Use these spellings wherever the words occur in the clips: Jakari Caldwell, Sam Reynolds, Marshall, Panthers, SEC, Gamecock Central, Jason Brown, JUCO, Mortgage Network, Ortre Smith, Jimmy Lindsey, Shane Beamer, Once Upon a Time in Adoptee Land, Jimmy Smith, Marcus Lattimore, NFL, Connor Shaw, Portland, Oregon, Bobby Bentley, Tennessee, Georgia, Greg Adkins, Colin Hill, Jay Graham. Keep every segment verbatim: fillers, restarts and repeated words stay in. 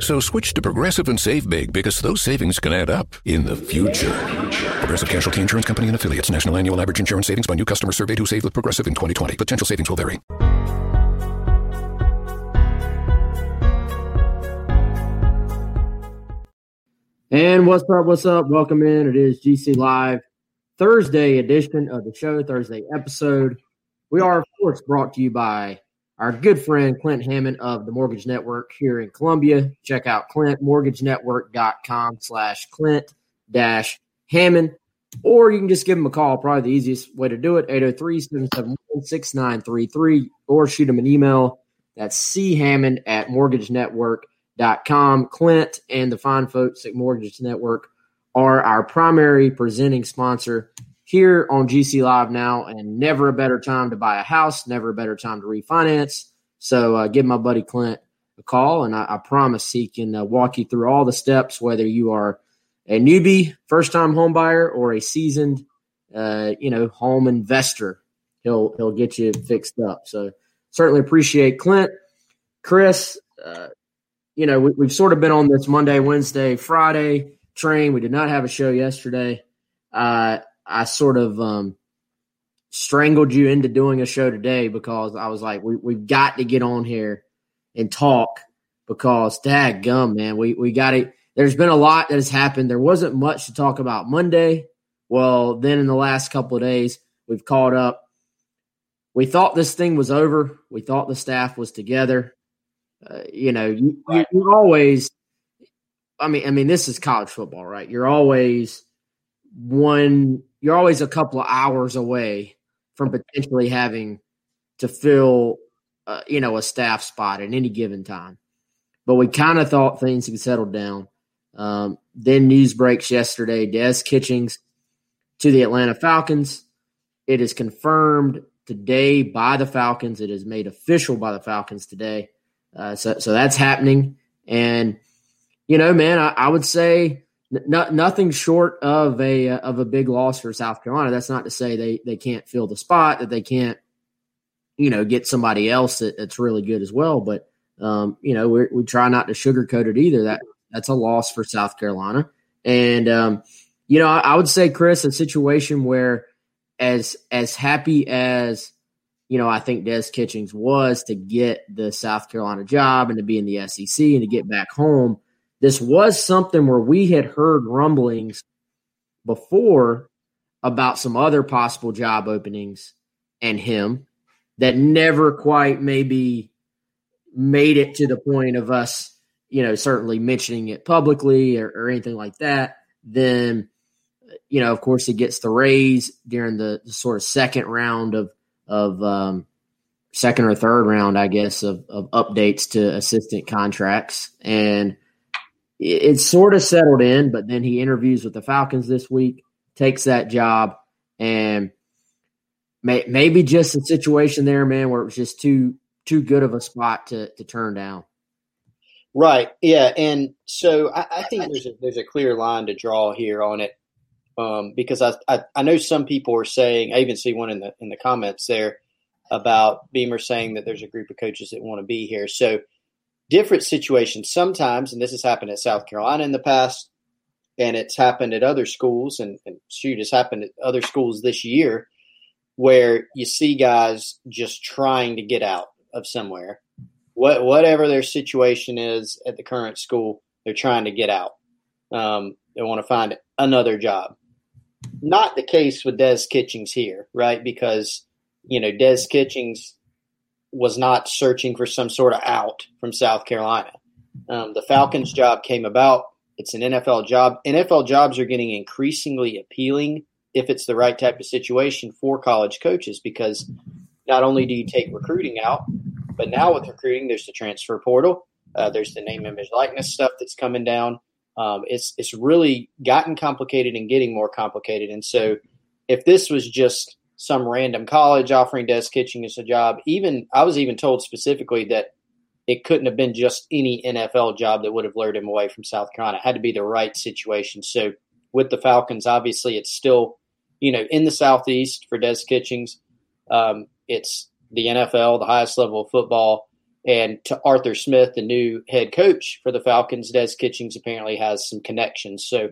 So switch to Progressive and save big, because those savings can add up in the future. Progressive Casualty Insurance Company and affiliates. National annual average insurance savings by new customer surveyed who saved with Progressive in twenty twenty. Potential savings will vary. And what's up, what's up? Welcome in. It is G C Live, Thursday edition of the show, Thursday episode. We are, of course, brought to you by our good friend Clint Hammond of the Mortgage Network here in Columbia. Check out Clint, mortgage network dot com slash Clint dash Hammond, or you can just give him a call, probably the easiest way to do it, eight oh three, seven seven one, six nine three three, or shoot him an email. That's chammond at mortgage network dot com. Clint and the fine folks at Mortgage Network are our primary presenting sponsor here on G C Live now, and never a better time to buy a house, never a better time to refinance. So uh, give my buddy Clint a call, and I, I promise he can uh, walk you through all the steps, whether you are a newbie, first-time home buyer, or a seasoned, uh, you know, home investor. He'll he'll get you fixed up. So certainly appreciate Clint, Chris. Uh, you know, we, we've sort of been on this Monday, Wednesday, Friday train. We did not have a show yesterday. Uh, I sort of um, strangled you into doing a show today because I was like, we we've got to get on here and talk, because dadgum, man, we we got to. There's been a lot that has happened. There wasn't much to talk about Monday. Well, then in the last couple of days, we've caught up. We thought this thing was over. We thought the staff was together. Uh, you know, you, right. you, you're always – I mean, I mean, this is college football, right? You're always one – you're always a couple of hours away from potentially having to fill, uh, you know, a staff spot at any given time. But we kind of thought things had settled down. Um, then news breaks yesterday, Des Kitchens to the Atlanta Falcons. It is confirmed today by the Falcons. It is made official by the Falcons today. Uh, so, so that's happening. And, you know, man, I, I would say n- nothing short of a, uh, of a big loss for South Carolina. That's not to say they, they can't fill the spot, that they can't, you know, get somebody else that, that's really good as well. But, um, you know, we we try not to sugarcoat it either. That, That's a loss for South Carolina. And, um, you know, I, I would say, Chris, a situation where as as happy as, you know, I think Des Kitchens was to get the South Carolina job and to be in the S E C and to get back home, this was something where we had heard rumblings before about some other possible job openings and him that never quite maybe made it to the point of us, you know, certainly mentioning it publicly or, or anything like that. Then, you know, of course, he gets the raise during the, the sort of second round of, of um, second or third round, I guess, of, of updates to assistant contracts. And it, it sort of settled in, but then he interviews with the Falcons this week, takes that job, and may, maybe just a situation there, man, where it was just too too good of a spot to to turn down. Right. Yeah. And so I, I think there's a, there's a clear line to draw here on it, um, because I, I, I know some people are saying, I even see one in the in the comments there about Beamer saying that there's a group of coaches that want to be here. So different situations sometimes, and this has happened at South Carolina in the past, and it's happened at other schools, and, and shoot, it's happened at other schools this year, where you see guys just trying to get out of somewhere. What, whatever their situation is at the current school, they're trying to get out. Um, they want to find another job. Not the case with Des Kitchens here, right? Because, you know, Des Kitchens was not searching for some sort of out from South Carolina. Um, the Falcons job came about. It's an N F L job. N F L jobs are getting increasingly appealing if it's the right type of situation for college coaches, because not only do you take recruiting out, but now with recruiting, there's the transfer portal. Uh, there's the name, image, likeness stuff that's coming down. Um, it's it's really gotten complicated and getting more complicated. And so if this was just some random college offering Des Kitchens a job, even I was even told specifically that it couldn't have been just any N F L job that would have lured him away from South Carolina. It had to be the right situation. So with the Falcons, obviously it's still, you know, in the Southeast for Des Kitchens. Um, it's the N F L, the highest level of football. And to Ortre Smith, the new head coach for the Falcons, Des Kitchens apparently has some connections. So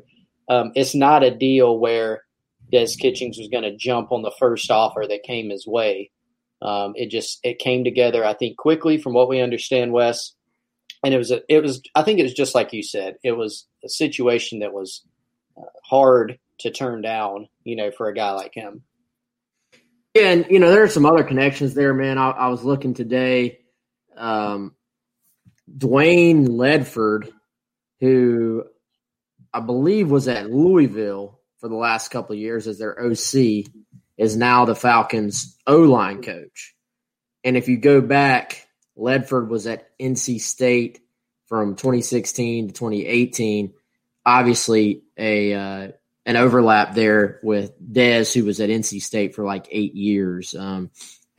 um, it's not a deal where Des Kitchens was going to jump on the first offer that came his way. Um, it just it came together, I think, quickly from what we understand, Wes. And it was a, it was I think it was just like you said. It was a situation that was hard to turn down, you know, for a guy like him. Yeah, and you know there are some other connections there, man. I, I was looking today. Um, Dwayne Ledford, who I believe was at Louisville for the last couple of years as their O C, is now the Falcons' O-line coach. And if you go back, Ledford was at N C State from twenty sixteen to twenty eighteen. Obviously, a uh, an overlap there with Des, who was at N C State for like eight years. Um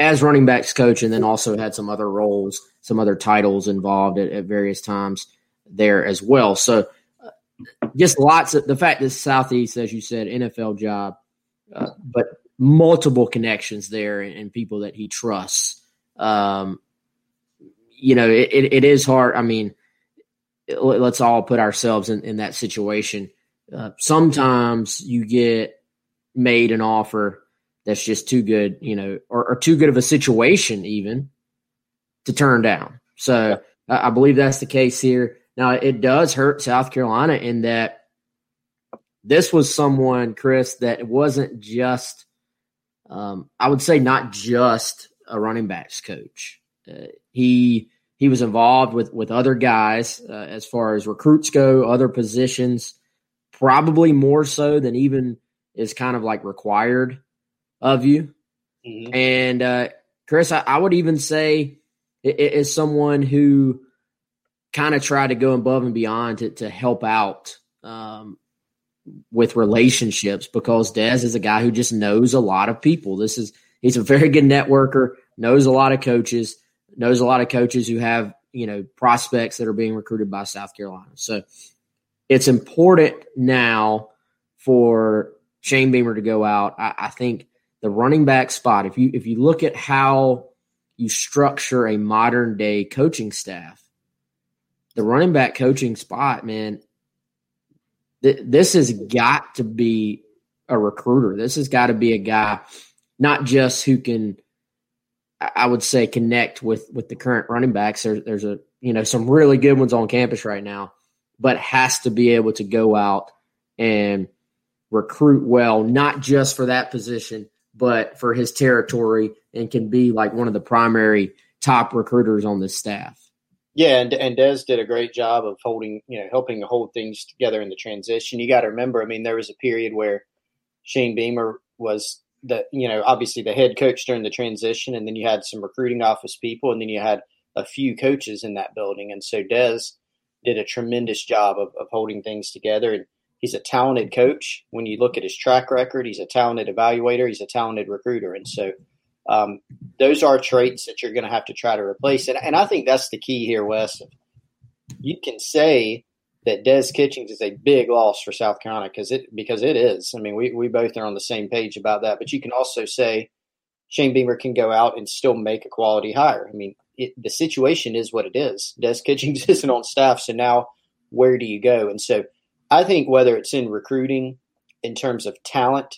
as running backs coach, and then also had some other roles, some other titles involved at, at various times there as well. So just lots of – the fact that Southeast, as you said, N F L job, uh, but multiple connections there and, and people that he trusts. Um, you know, it, it, it is hard. I mean, it, let's all put ourselves in, in that situation. Uh, sometimes you get made an offer – that's just too good, you know, or, or too good of a situation even to turn down. So I, I believe that's the case here. Now, it does hurt South Carolina in that this was someone, Chris, that wasn't just, um, I would say not just a running backs coach. Uh, he he was involved with, with other guys uh, as far as recruits go, other positions, probably more so than even is kind of like required of you. Mm-hmm. And uh, Chris, I, I would even say it, it is someone who kind of tried to go above and beyond to, to help out um, with relationships, because Des is a guy who just knows a lot of people. This is he's a very good networker, knows a lot of coaches, knows a lot of coaches who have, you know, prospects that are being recruited by South Carolina. So it's important now for Shane Beamer to go out. I, I think the running back spot, if you if you look at how you structure a modern-day coaching staff, the running back coaching spot, man, th- this has got to be a recruiter. This has got to be a guy not just who can, I would say, connect with, with the current running backs. There, there's a you know some really good ones on campus right now, but has to be able to go out and recruit well, not just for that position, but for his territory, and can be like one of the primary top recruiters on this staff. Yeah, and, and Des did a great job of holding, you know, helping to hold things together in the transition. You got to remember, I mean, there was a period where Shane Beamer was the, you know, obviously the head coach during the transition, and then you had some recruiting office people, and then you had a few coaches in that building. And so Des did a tremendous job of, of holding things together. And he's a talented coach. When you look at his track record, he's a talented evaluator. He's a talented recruiter. And so um, those are traits that you're going to have to try to replace. And, and I think that's the key here, Wes. You can say that Des Kitchens is a big loss for South Carolina because it because it is. I mean, we, we both are on the same page about that. But you can also say Shane Beamer can go out and still make a quality hire. I mean, it, the situation is what it is. Des Kitchens isn't on staff, so now where do you go? And so – I think whether it's in recruiting in terms of talent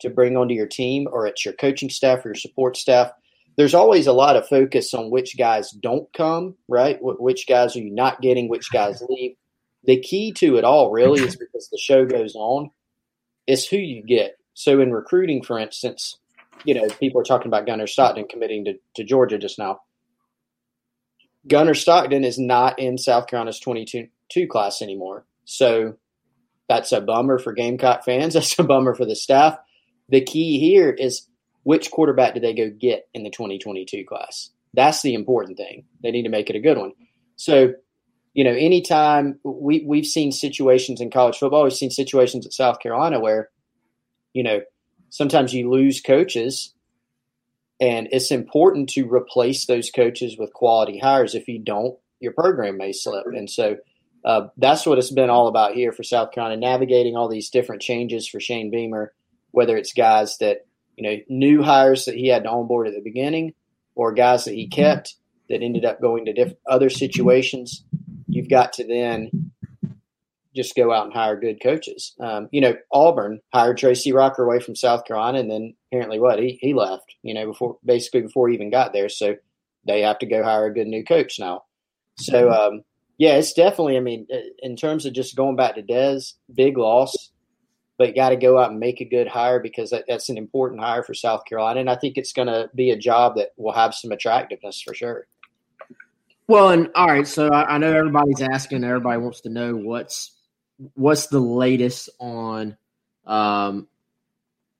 to bring onto your team, or it's your coaching staff or your support staff, there's always a lot of focus on which guys don't come, right? Which guys are you not getting? Which guys leave? The key to it all really is, because the show goes on, is who you get. So in recruiting, for instance, you know, people are talking about Gunnar Stockton committing to, to Georgia just now. Gunnar Stockton is not in South Carolina's twenty-two class anymore. So that's a bummer for Gamecock fans. That's a bummer for the staff. The key here is which quarterback do they go get in the twenty twenty-two class? That's the important thing. They need to make it a good one. So, you know, anytime we, we've seen situations in college football, we've seen situations at South Carolina where, you know, sometimes you lose coaches, and it's important to replace those coaches with quality hires. If you don't, your program may slip. And so uh, that's what it's been all about here for South Carolina, navigating all these different changes for Shane Beamer, whether it's guys that, you know, new hires that he had to onboard at the beginning or guys that he kept that ended up going to diff- other situations. You've got to then just go out and hire good coaches. Um, you know, Auburn hired Tracy Rocker away from South Carolina, and then apparently what he, he left, you know, before basically before he even got there. So they have to go hire a good new coach now. So, um, yeah, it's definitely, I mean, in terms of just going back to Des, big loss, but got to go out and make a good hire because that, that's an important hire for South Carolina. And I think it's going to be a job that will have some attractiveness for sure. Well, and all right. So I, I know everybody's asking, everybody wants to know what's, what's the latest on um,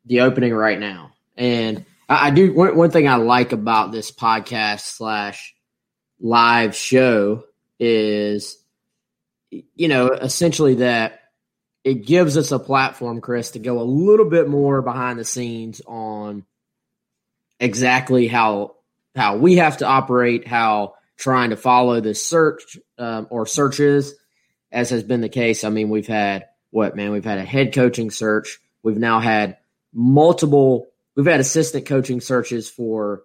the opening right now. And I, I do one, one thing I like about this podcast slash live show is, you know, essentially that it gives us a platform, Chris, to go a little bit more behind the scenes on exactly how, how we have to operate, how trying to follow this search um, or searches, as has been the case. I mean, we've had what, man? We've had a head coaching search. We've now had multiple, we've had assistant coaching searches for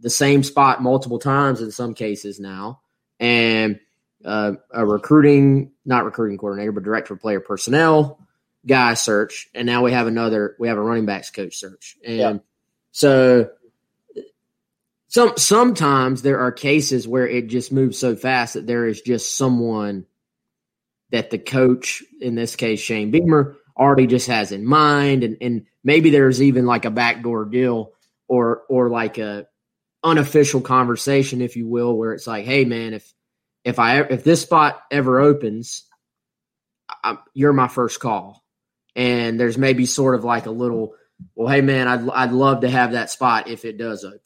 the same spot multiple times in some cases now. And uh, a recruiting, not recruiting coordinator, but director of player personnel guy search. And now we have another, we have a running backs coach search. And yep. so some sometimes there are cases where it just moves so fast that there is just someone that the coach, in this case, Shane Beamer, already just has in mind. And, and maybe there's even like a backdoor deal or or like a unofficial conversation, if you will, where it's like, hey, man, if if I if this spot ever opens, I, you're my first call. And there's maybe sort of like a little, well, hey, man, I'd, I'd love to have that spot if it does open.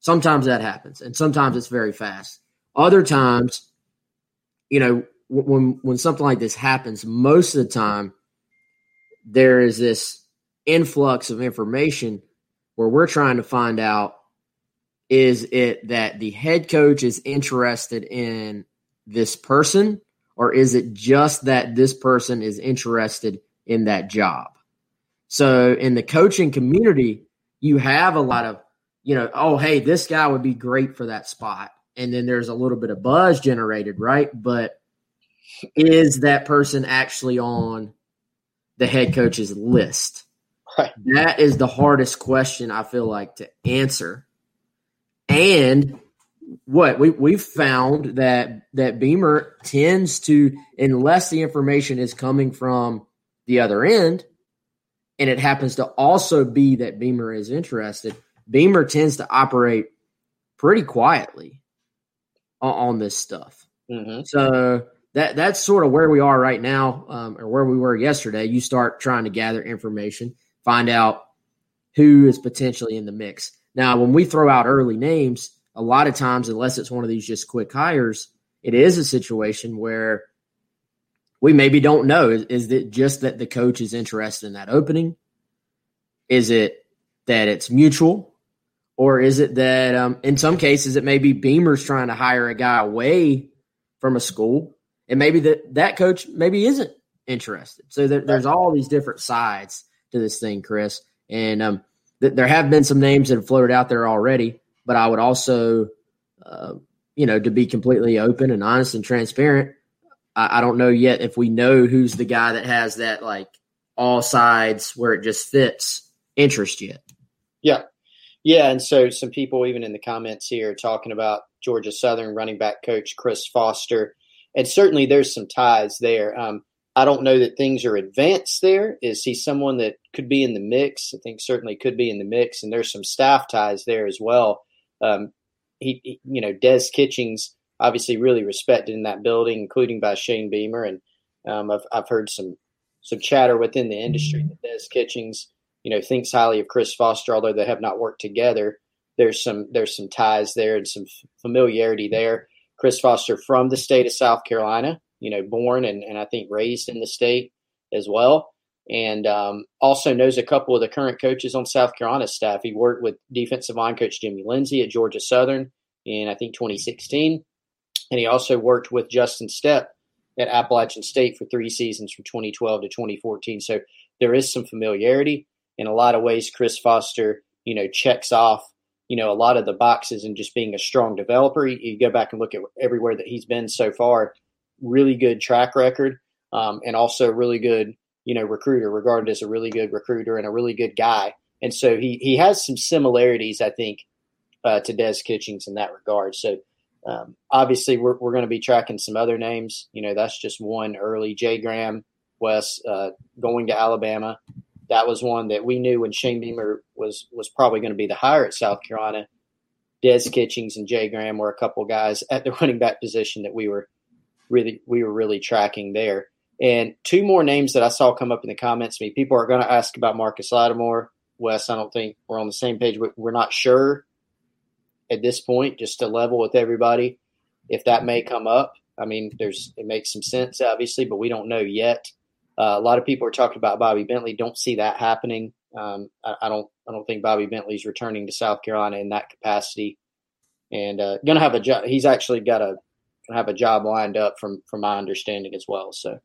Sometimes that happens, and sometimes it's very fast. Other times, you know, When when something like this happens, most of the time there is this influx of information where we're trying to find out, is it that the head coach is interested in this person, or is it just that this person is interested in that job? So in the coaching community, you have a lot of, you know, oh, hey, this guy would be great for that spot. And then there's a little bit of buzz generated, right? But is that person actually on the head coach's list? Right. That is the hardest question I feel like to answer. And what we we've found that that Beamer tends to, unless the information is coming from the other end, and it happens to also be that Beamer is interested, Beamer tends to operate pretty quietly on, on this stuff. Mm-hmm. So That that's sort of where we are right now, um, or where we were yesterday. You start trying to gather information, find out who is potentially in the mix. Now, when we throw out early names, a lot of times, unless it's one of these just quick hires, it is a situation where we maybe don't know. Is, is it just that the coach is interested in that opening? Is it that it's mutual? Or is it that um, in some cases it may be Beamer's trying to hire a guy away from a school? And maybe that, that coach maybe isn't interested. So there, there's all these different sides to this thing, Chris. And um, th- there have been some names that have floated out there already. But I would also, uh, you know, to be completely open and honest and transparent, I, I don't know yet if we know who's the guy that has that, like, all sides where it just fits interest yet. Yeah. Yeah, and so some people even in the comments here are talking about Georgia Southern running back coach Chris Foster. And certainly there's some ties there. Um, I don't know that things are advanced there. Is he someone that could be in the mix? I think certainly could be in the mix. And there's some staff ties there as well. Um, he, he, you know, Des Kitchens, obviously really respected in that building, including by Shane Beamer. And um, I've I've heard some some chatter within the industry that Des Kitchens, you know, thinks highly of Chris Foster, although they have not worked together. There's some there's some ties there and some familiarity there. Chris Foster from the state of South Carolina, you know, born and, and I think raised in the state as well. And um, also knows a couple of the current coaches on South Carolina's staff. He worked with defensive line coach Jimmy Lindsey at Georgia Southern in, I think, twenty sixteen. And he also worked with Justin Stepp at Appalachian State for three seasons from twenty twelve to twenty fourteen. So there is some familiarity. In a lot of ways, Chris Foster, you know, checks off, you know, a lot of the boxes and just being a strong developer. You, you go back and look at everywhere that he's been so far, really good track record, um, and also really good, you know, recruiter, regarded as a really good recruiter and a really good guy. And so he he has some similarities, I think, uh, to Des Kitchens in that regard. So um, obviously we're we're going to be tracking some other names. You know, that's just one early. Jay Graham, Wes, uh, going to Alabama. That was one that we knew when Shane Beamer was was probably going to be the hire at South Carolina. Des Kitchens and Jay Graham were a couple guys at the running back position that we were really we were really tracking there. And two more names that I saw come up in the comments. I mean, people are going to ask about Marcus Lattimore. Wes, I don't think we're on the same page. We're not sure at this point, just to level with everybody, if that may come up. I mean, there's it makes some sense, obviously, but we don't know yet. Uh, a lot of people are talking about Bobby Bentley. Don't see that happening. Um, I, I don't. I don't think Bobby Bentley's returning to South Carolina in that capacity. And uh, gonna have a job. He's actually got a have a job lined up, from from my understanding as well. So.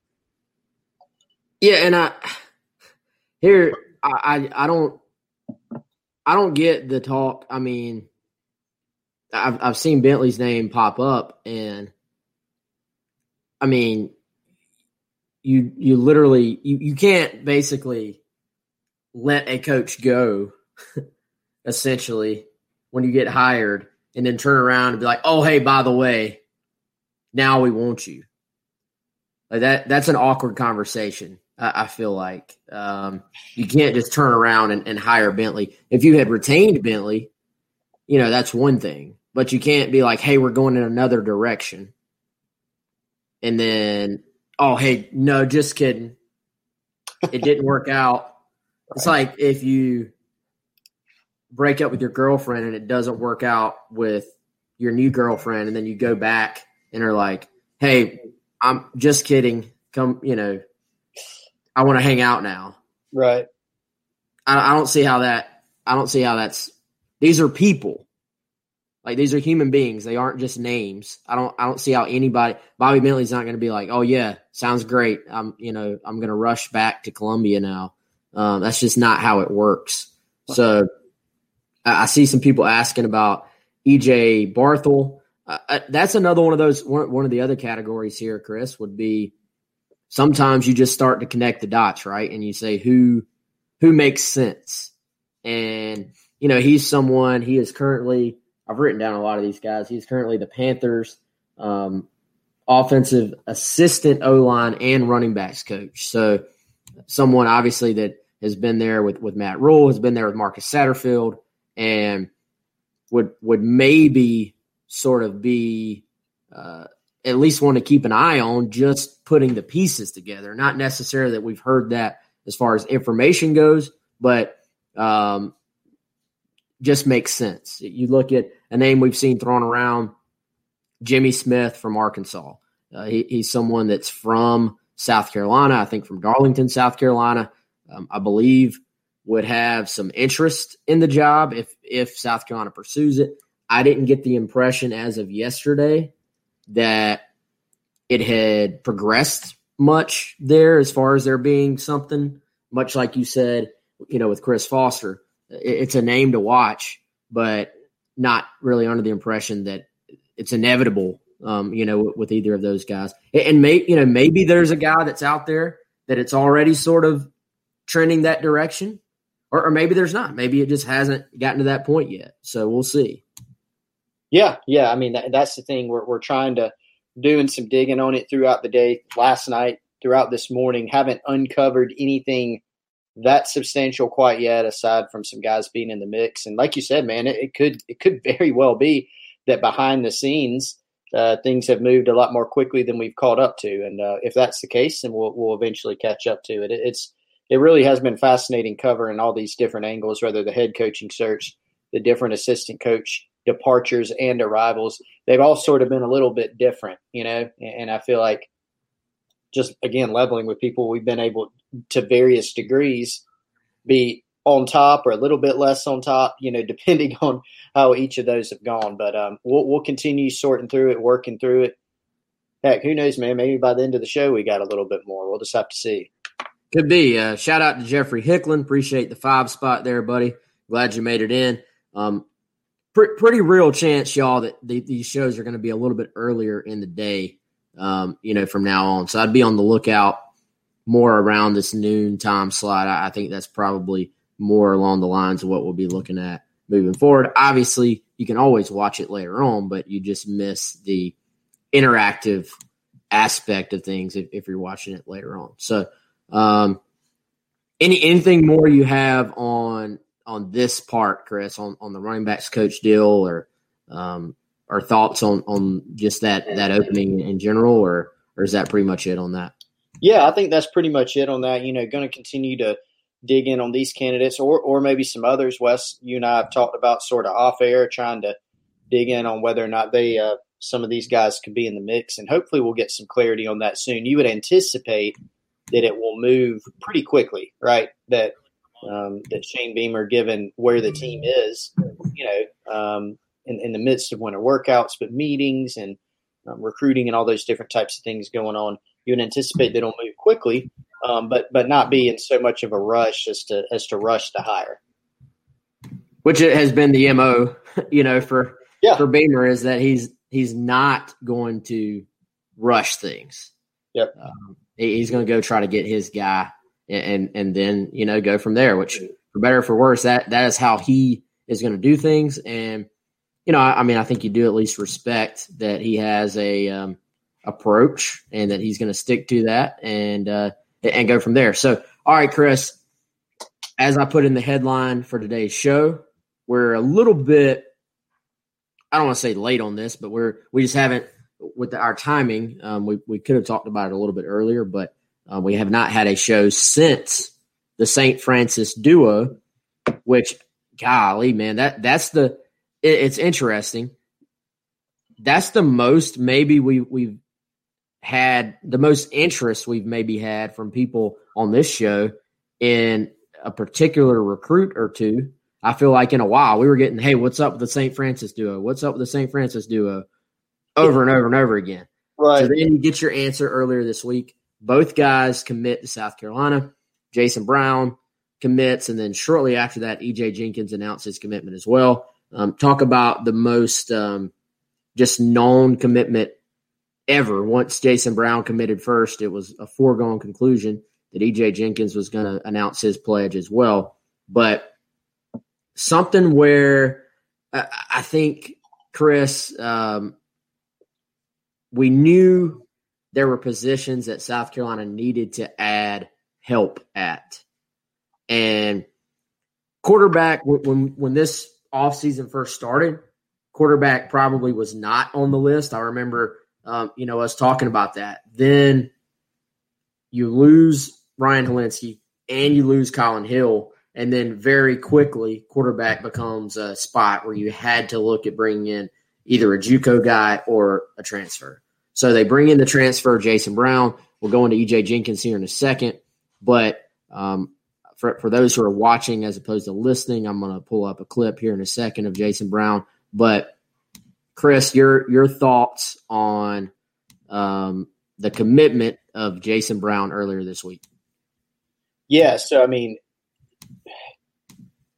Yeah, and I here I, I I don't I don't get the talk. I mean, I've I've seen Bentley's name pop up, and I mean. You you literally you, you can't basically let a coach go, essentially, when you get hired and then turn around and be like, oh, hey, by the way, now we want you. Like that that's an awkward conversation, I, I feel like. Um, you can't just turn around and, and hire Bentley. If you had retained Bentley, you know, that's one thing. But you can't be like, hey, we're going in another direction. And then – oh, hey, no, just kidding. It didn't work out. It's like if you break up with your girlfriend and it doesn't work out with your new girlfriend, and then you go back and are like, hey, I'm just kidding. Come, you know, I want to hang out now. Right. I, I don't see how that – I don't see how that's – these are people. Like, these are human beings. They aren't just names. I don't I don't see how anybody – Bobby Bentley's not going to be like, oh, yeah, sounds great. I'm, you know, I'm going to rush back to Columbia now. Um, that's just not how it works. So I, I see some people asking about E J Barthel. Uh, I, that's another one of those – one of the other categories here, Chris, would be sometimes you just start to connect the dots, right? And you say who who makes sense. And, you know, he's someone – he is currently – I've written down a lot of these guys. He's currently the Panthers um, offensive assistant O-line and running backs coach. So someone obviously that has been there with, with Matt Rhule, has been there with Marcus Satterfield, and would would maybe sort of be uh, at least one to keep an eye on, just putting the pieces together. Not necessarily that we've heard that as far as information goes, but um, just makes sense. You look at a name we've seen thrown around, Jimmy Smith from Arkansas. Uh, he, he's someone that's from South Carolina, I think from Darlington, South Carolina, um, I believe would have some interest in the job if, if South Carolina pursues it. I didn't get the impression as of yesterday that it had progressed much there as far as there being something, much like you said, you know, with Chris Foster. It's a name to watch, but not really under the impression that it's inevitable, um, you know, with either of those guys. And, may, you know, maybe there's a guy that's out there that it's already sort of trending that direction, or, or maybe there's not. Maybe it just hasn't gotten to that point yet. So we'll see. Yeah, yeah. I mean, that, that's the thing. We're, we're trying to doing some digging on it throughout the day, last night, throughout this morning, haven't uncovered anything that substantial quite yet, aside from some guys being in the mix. And like you said, man, it, it could it could very well be that behind the scenes, uh, things have moved a lot more quickly than we've caught up to. And uh, if that's the case, then we'll, we'll eventually catch up to it. it. It's It really has been fascinating covering all these different angles, whether the head coaching search, the different assistant coach departures and arrivals. They've all sort of been a little bit different, you know, and I feel like just, again, leveling with people, we've been able to various degrees be on top or a little bit less on top, you know, depending on how each of those have gone. But um, we'll, we'll continue sorting through it, working through it. Heck, who knows, man, maybe by the end of the show we got a little bit more. We'll just have to see. Could be. Uh, shout out to Jeffrey Hicklin. Appreciate the five spot there, buddy. Glad you made it in. Um, pre- pretty real chance, y'all, that the, these shows are going to be a little bit earlier in the day, um, you know, from now on. So I'd be on the lookout more around this noon time slot. I, I think that's probably more along the lines of what we'll be looking at moving forward. Obviously, you can always watch it later on, but you just miss the interactive aspect of things if, if you're watching it later on. So, Um, any anything more you have on on this part, Chris, on, on the running backs coach deal, or um, or thoughts on, on just that that opening in general, or or is that pretty much it on that? Yeah, I think that's pretty much it on that. You know, going to continue to dig in on these candidates, or or maybe some others. Wes, you and I have talked about sort of off air, trying to dig in on whether or not they uh, some of these guys could be in the mix, and hopefully we'll get some clarity on that soon. You would anticipate that it will move pretty quickly, right? That um, that Shane Beamer, given where the team is, you know, um, in, in the midst of winter workouts, but meetings and um, recruiting and all those different types of things going on, you would anticipate that it'll move quickly, um, but but not be in so much of a rush as to as to rush to hire. Which it has been the M O, you know, for yeah. for Beamer, is that he's he's not going to rush things. Yep. Um, He's going to go try to get his guy and and then, you know, go from there, which for better or for worse, that, that is how he is going to do things. And, you know, I, I mean, I think you do at least respect that he has a um, approach and that he's going to stick to that and uh, and go from there. So, all right, Chris, as I put in the headline for today's show, we're a little bit, I don't want to say late on this, but we're we just haven't. With our timing, um, we, we could have talked about it a little bit earlier, but uh, we have not had a show since the Saint Francis duo, which, golly, man, that that's the it, it's interesting. That's the most maybe we, we've had, the most interest we've maybe had from people on this show in a particular recruit or two. I feel like in a while we were getting, hey, what's up with the Saint Francis duo? What's up with the Saint Francis duo? Over and over and over again. Right. So then you get your answer earlier this week. Both guys commit to South Carolina. Jason Brown commits, and then shortly after that, E J Jenkins announced his commitment as well. Um, talk about the most um, just known commitment ever. Once Jason Brown committed first, it was a foregone conclusion that E J Jenkins was going to announce his pledge as well. But something where uh, I think, Chris, um, we knew there were positions that South Carolina needed to add help at. And quarterback, when when this offseason first started, quarterback probably was not on the list. I remember um, you know, us talking about that. Then you lose Ryan Helinski and you lose Colin Hill, and then very quickly quarterback becomes a spot where you had to look at bringing in either a JUCO guy or a transfer. So they bring in the transfer, Jason Brown. We'll go into E J Jenkins here in a second. But um, for, for those who are watching as opposed to listening, I'm going to pull up a clip here in a second of Jason Brown. But, Chris, your your thoughts on um, the commitment of Jason Brown earlier this week? Yeah, so, I mean,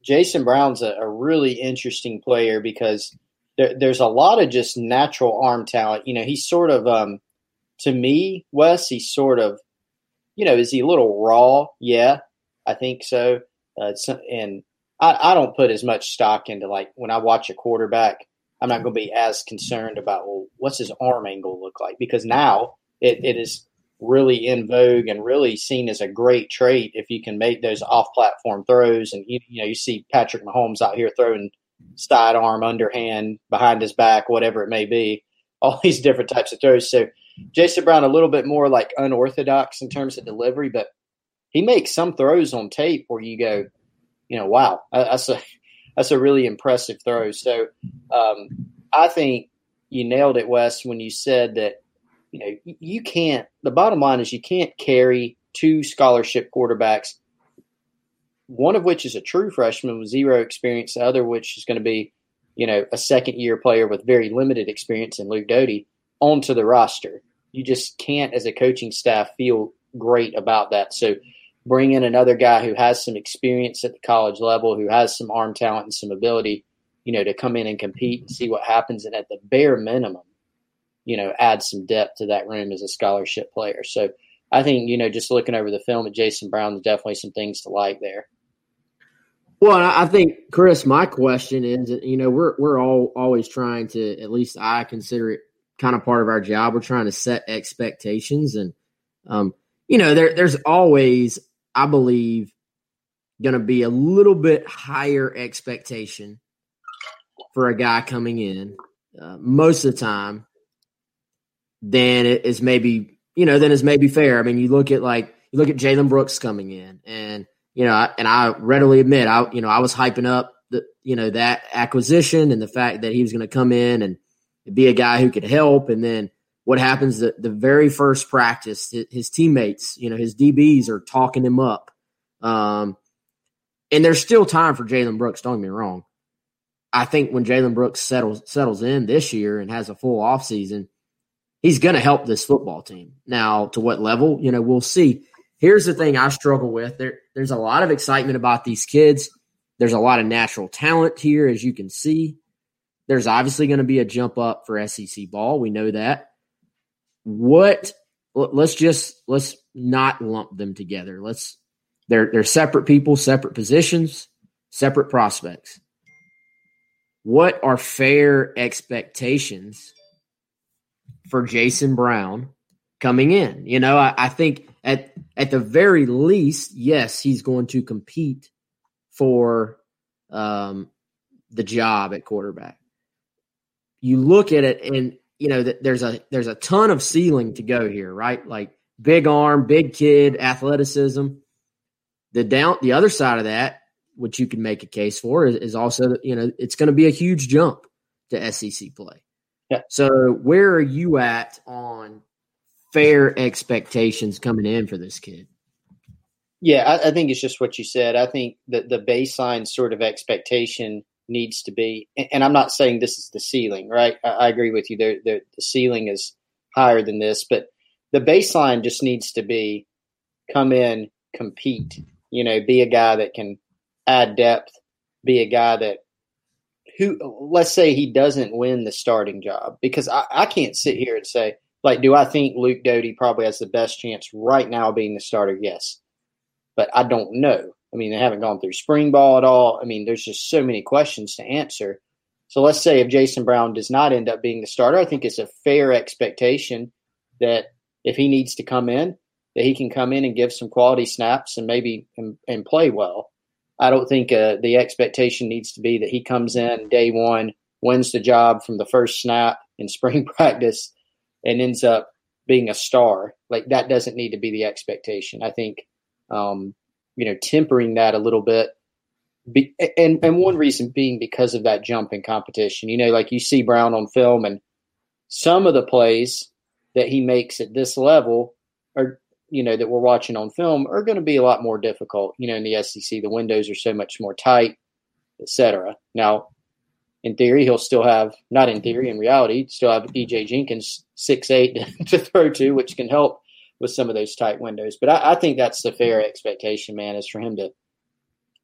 Jason Brown's a, a really interesting player because – there's a lot of just natural arm talent. You know, he's sort of, um, to me, Wes, he's sort of, you know, is he a little raw? Yeah, I think so. Uh, and I, I don't put as much stock into, like, when I watch a quarterback, I'm not going to be as concerned about, well, what's his arm angle look like? Because now it, it is really in vogue and really seen as a great trait if you can make those off-platform throws. And, you, you know, you see Patrick Mahomes out here throwing – sidearm, underhand, behind his back, whatever it may be. all these different types of throws. So Jason Brown, a little bit more like unorthodox in terms of delivery, but he makes some throws on tape where you go, you know, wow, that's a, that's a really impressive throw. So um, I think you nailed it, Wes, when you said that, you know, you can't – the bottom line is you can't carry two scholarship quarterbacks, one of which is a true freshman with zero experience, the other which is going to be, you know, a second-year player with very limited experience in Luke Doty, onto the roster. You just can't, as a coaching staff, feel great about that. So bring in another guy who has some experience at the college level, who has some arm talent and some ability, you know, to come in and compete and see what happens. And at the bare minimum, you know, add some depth to that room as a scholarship player. So I think, you know, just looking over the film at Jason Brown, there's definitely some things to like there. Well, I think, Chris, my question is, you know, we're we're all always trying to, at least I consider it kind of part of our job. We're trying to set expectations, and um, you know, there, there's always, I believe, going to be a little bit higher expectation for a guy coming in uh, most of the time than it is maybe, you know, than is maybe fair. I mean, you look at like you look at Jalen Brooks coming in, and you know, I, and I readily admit, I you know, I was hyping up the you know that acquisition and the fact that he was going to come in and be a guy who could help. And then what happens the, the very first practice, his teammates, you know, his D Bs are talking him up. Um, and there's still time for Jalen Brooks. Don't get me wrong. I think when Jalen Brooks settles, settles in this year and has a full offseason, he's going to help this football team. Now, to what level, you know, we'll see. Here's the thing I struggle with. There, there's a lot of excitement about these kids. There's a lot of natural talent here, as you can see. There's obviously going to be a jump up for S E C ball. We know that. What? Let's just let's not lump them together. Let's they're they're separate people, separate positions, separate prospects. What are fair expectations for Jason Brown coming in? You know, I, I think at at the very least, yes, he's going to compete for um, the job at quarterback. You look at it, and you know that there's a there's a ton of ceiling to go here, right? Like big arm, big kid, athleticism. The down the other side of that, which you can make a case for, is, is also, you know, it's going to be a huge jump to S E C play. Yeah. So where are you at on fair expectations coming in for this kid? Yeah, I, I think it's just what you said. I think that the baseline sort of expectation needs to be, and I'm not saying this is the ceiling, right? I agree with you. The, the, the ceiling is higher than this, but the baseline just needs to be come in, compete, you know, be a guy that can add depth, be a guy that who, let's say he doesn't win the starting job, because I, I can't sit here and say, like, do I think Luke Doty probably has the best chance right now of being the starter? Yes, but I don't know. I mean, they haven't gone through spring ball at all. I mean, there's just so many questions to answer. So let's say if Jason Brown does not end up being the starter, I think it's a fair expectation that if he needs to come in, that he can come in and give some quality snaps and maybe and, and play well. I don't think uh, the expectation needs to be that he comes in day one, wins the job from the first snap in spring practice, and ends up being a star. Like, that doesn't need to be the expectation. I think um, – you know, tempering that a little bit. Be, and, and one reason being because of that jump in competition. You know, like you see Brown on film, and some of the plays that he makes at this level are, you know, that we're watching on film are going to be a lot more difficult. You know, in the S E C, the windows are so much more tight, et cetera. Now, in theory, he'll still have, not in theory, in reality, still have E J Jenkins, six eight to throw to, which can help with some of those tight windows. But I, I think that's the fair expectation, man, is for him to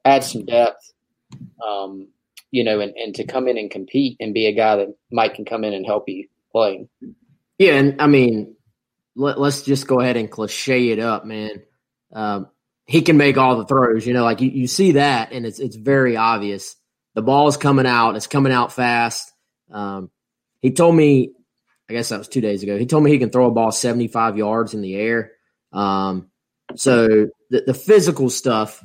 add some depth, um, you know, and, and to come in and compete and be a guy that Mike can come in and help you play. Yeah, and, I mean, let, let's just go ahead and cliche it up, man. Um, he can make all the throws. You know, like you, you see that, and it's it's very obvious. The ball's coming out. It's coming out fast. Um, he told me – I guess that was two days ago. He told me he can throw a ball seventy-five yards in the air. Um, so the, the physical stuff,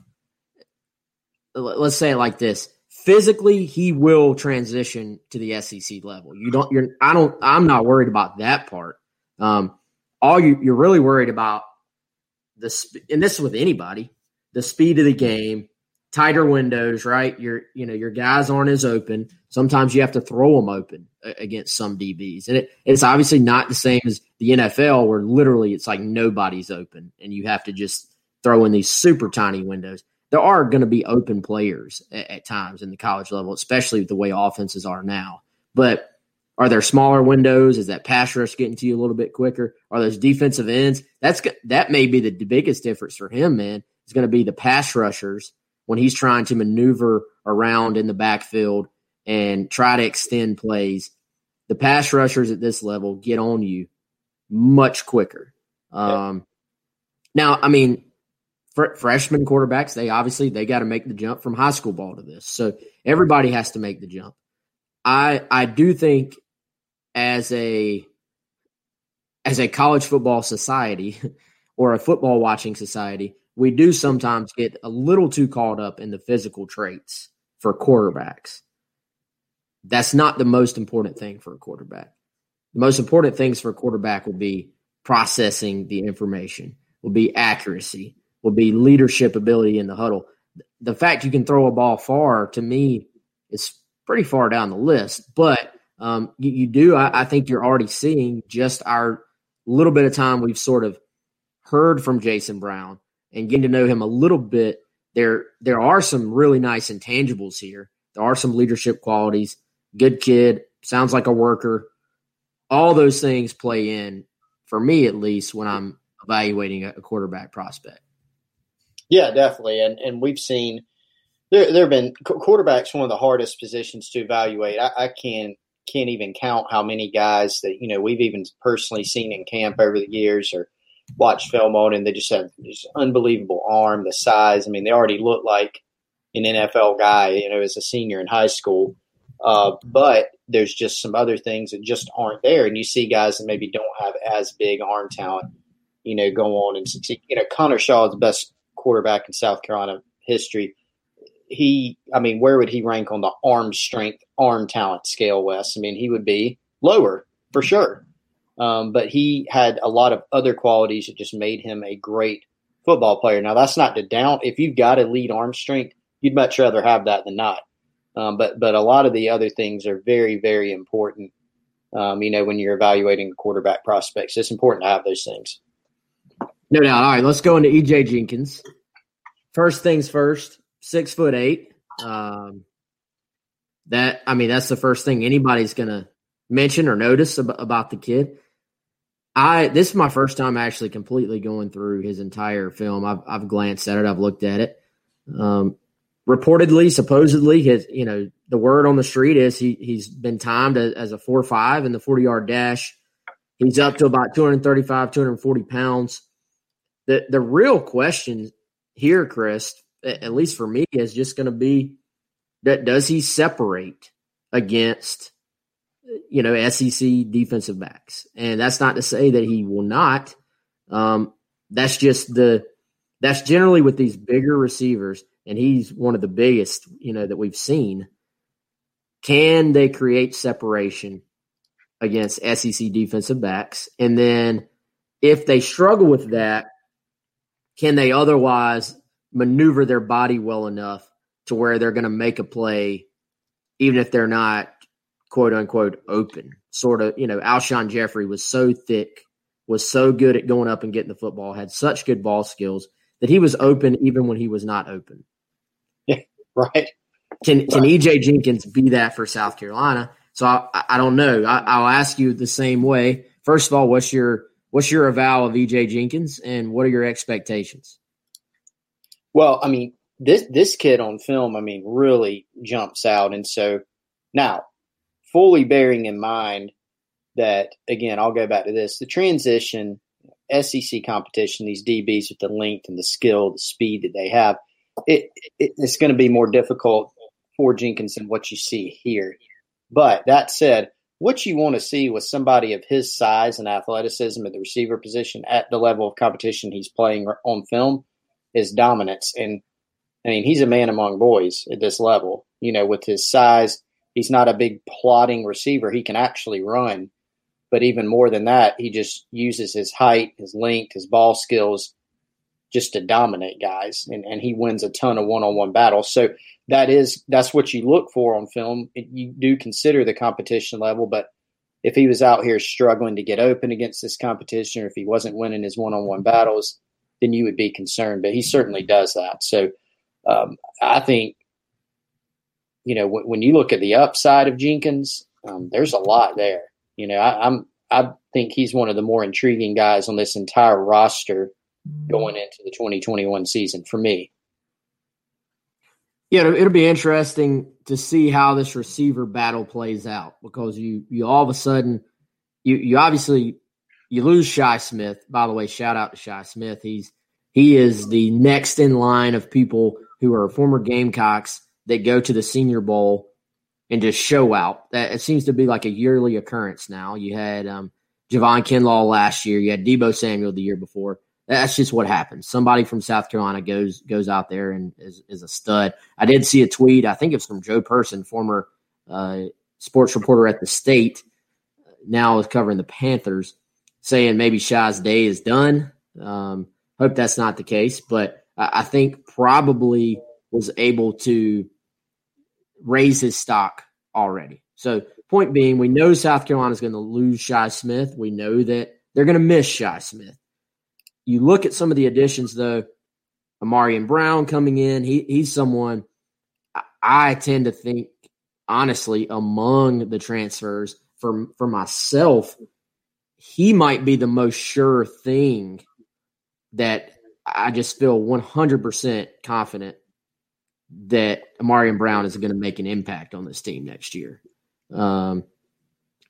let's say it like this. physically, he will transition to the S E C level. You don't, you're, I don't, I'm not worried about that part. Um, all you, you're really worried about the, sp- and this is with anybody, the speed of the game, tighter windows, right? Your, you know, your guys aren't as open. Sometimes you have to throw them open against some D Bs, and it, it's obviously not the same as the N F L, where literally it's like nobody's open, and you have to just throw in these super tiny windows. There are going to be open players at, at times in the college level, especially with the way offenses are now. But are there smaller windows? Is that pass rush getting to you a little bit quicker? Are those defensive ends? That's that may be the biggest difference for him, man. It's going to be the pass rushers when he's trying to maneuver around in the backfield and try to extend plays. The pass rushers at this level get on you much quicker. Um, yeah. Now, I mean, fr- freshman quarterbacks, they obviously they got to make the jump from high school ball to this. So everybody has to make the jump. I I do think as a as a college football society or a football watching society, we do sometimes get a little too caught up in the physical traits for quarterbacks. That's not the most important thing for a quarterback. The most important things for a quarterback will be processing the information, will be accuracy, will be leadership ability in the huddle. The fact you can throw a ball far, to me, is pretty far down the list. But um, you, you do, I, I think you're already seeing just our little bit of time we've sort of heard from Jason Brown and getting to know him a little bit. There, there are some really nice intangibles here. There are some leadership qualities. Good kid, sounds like a worker. All those things play in, for me at least, when I'm evaluating a quarterback prospect. Yeah, definitely. And and we've seen there there have been quarterbacks, one of the hardest positions to evaluate. I, I can can't even count how many guys that, you know, we've even personally seen in camp over the years or watched film on, and they just have this unbelievable arm, the size. I mean, they already look like an N F L guy, you know, as a senior in high school. Uh, but there's just some other things that just aren't there. And you see guys that maybe don't have as big arm talent, you know, go on and succeed. You know, Connor Shaw is the best quarterback in South Carolina history. He, I mean, where would he rank on the arm strength, arm talent scale, Wes? I mean, he would be lower for sure. Um, but he had a lot of other qualities that just made him a great football player. Now, that's not to down. If you've got elite arm strength, you'd much rather have that than not. Um, but but a lot of the other things are very, very important, um, you know, when you're evaluating quarterback prospects. It's important to have those things. No doubt. All right, let's go into E J Jenkins. First things first, six foot eight. Um, that I mean, that's the first thing anybody's going to mention or notice ab- about the kid. I this is my first time actually completely going through his entire film. I've I've glanced at it. I've looked at it. Um, reportedly, supposedly, his you know the word on the street is he he's been timed as, as a four five in the forty yard dash. He's up to about two thirty-five, two forty pounds. The the real question here, Chris, at least for me, is just going to be that does he separate against, you know, S E C defensive backs? And that's not to say that he will not. Um, that's just the – that's generally with these bigger receivers, and he's one of the biggest, you know, that we've seen. Can they create separation against S E C defensive backs? And then if they struggle with that, can they otherwise maneuver their body well enough to where they're going to make a play even if they're not, quote unquote, open? Sort of, you know, Alshon Jeffrey was so thick, was so good at going up and getting the football, had such good ball skills that he was open even when he was not open. Yeah, right. Can can right. E J Jenkins be that for South Carolina? So I, I don't know. I, I'll ask you the same way. First of all, what's your what's your eval of E J Jenkins, and what are your expectations? Well, I mean, this this kid on film, I mean, really jumps out, and so now, fully bearing in mind that, again, I'll go back to this, the transition, S E C competition, these D Bs with the length and the skill, the speed that they have, it, it it's going to be more difficult for Jenkins than what you see here. But that said, what you want to see with somebody of his size and athleticism at the receiver position at the level of competition he's playing on film is dominance. And, I mean, he's a man among boys at this level. you know, with his size. He's not a big plodding receiver. He can actually run. But even more than that, he just uses his height, his length, his ball skills just to dominate guys. And, and he wins a ton of one-on-one battles. So that is, that's what you look for on film. You do consider the competition level, but if he was out here struggling to get open against this competition, or if he wasn't winning his one-on-one battles, then you would be concerned. But he certainly does that. So um, I think, you know, w- when you look at the upside of Jenkins, um, there's a lot there. You know, I, I'm I think he's one of the more intriguing guys on this entire roster going into the twenty twenty-one season for me. Yeah, it'll be interesting to see how this receiver battle plays out, because you you all of a sudden you you obviously you lose Shy Smith. By the way, shout out to Shy Smith. He's he is the next in line of people who are former Gamecocks that go to the Senior Bowl and just show out. That it seems to be like a yearly occurrence now. You had um, Javon Kinlaw last year. You had Debo Samuel the year before. That's just what happens. Somebody from South Carolina goes goes out there and is, is a stud. I did see a tweet. I think it's from Joe Person, former uh, sports reporter at the State, now is covering the Panthers, saying maybe Shy's day is done. Um, hope that's not the case, but I, I think probably was able to raise his stock already. So point being, we know South Carolina is going to lose Shy Smith. We know that they're going to miss Shy Smith. You look at some of the additions, though. Amarian Brown coming in, he, he's someone I, I tend to think, honestly, among the transfers for, for myself, he might be the most sure thing that I just feel one hundred percent confident that Amarian Brown is going to make an impact on this team next year. Um,